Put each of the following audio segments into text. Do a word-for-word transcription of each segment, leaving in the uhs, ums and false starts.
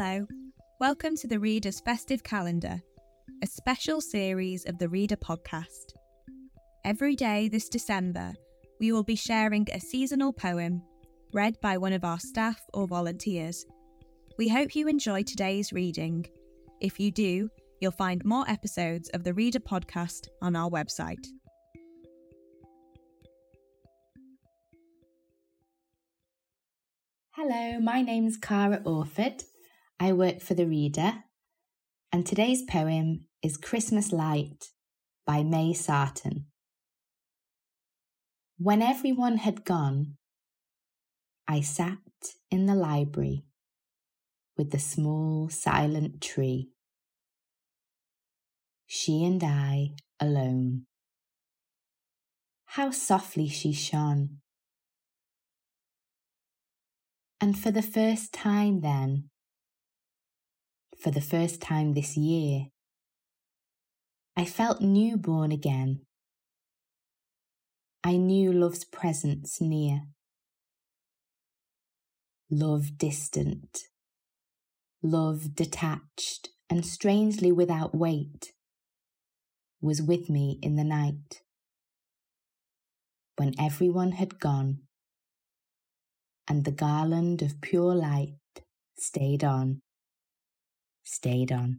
Hello, welcome to The Reader's Festive Calendar, a special series of The Reader podcast. Every day this December, we will be sharing a seasonal poem, read by one of our staff or volunteers. We hope you enjoy today's reading. If you do, you'll find more episodes of The Reader podcast on our website. Hello, my name's Kara Orford. I work for The Reader, and today's poem is Christmas Light by May Sarton. When everyone had gone, I sat in the library with the small silent tree. She and I alone. How softly she shone. And for the first time then, for the first time this year, I felt newborn again. I knew love's presence near. Love distant, love detached and strangely without weight, was with me in the night. When everyone had gone, and the garland of pure light stayed on, stayed on.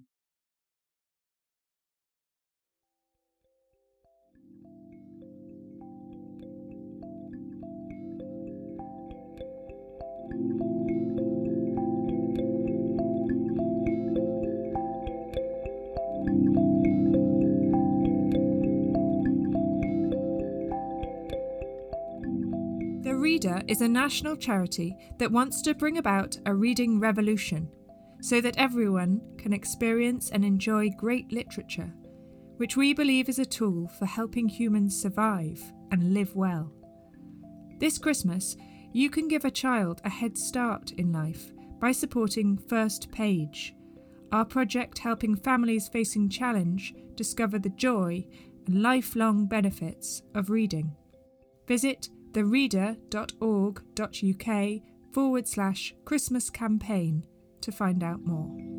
The Reader is a national charity that wants to bring about a reading revolution so that everyone can experience and enjoy great literature, which we believe is a tool for helping humans survive and live well. This Christmas, you can give a child a head start in life by supporting First Page, our project helping families facing challenge discover the joy and lifelong benefits of reading. Visit the reader dot org dot u k forward slash Christmas campaign to find out more.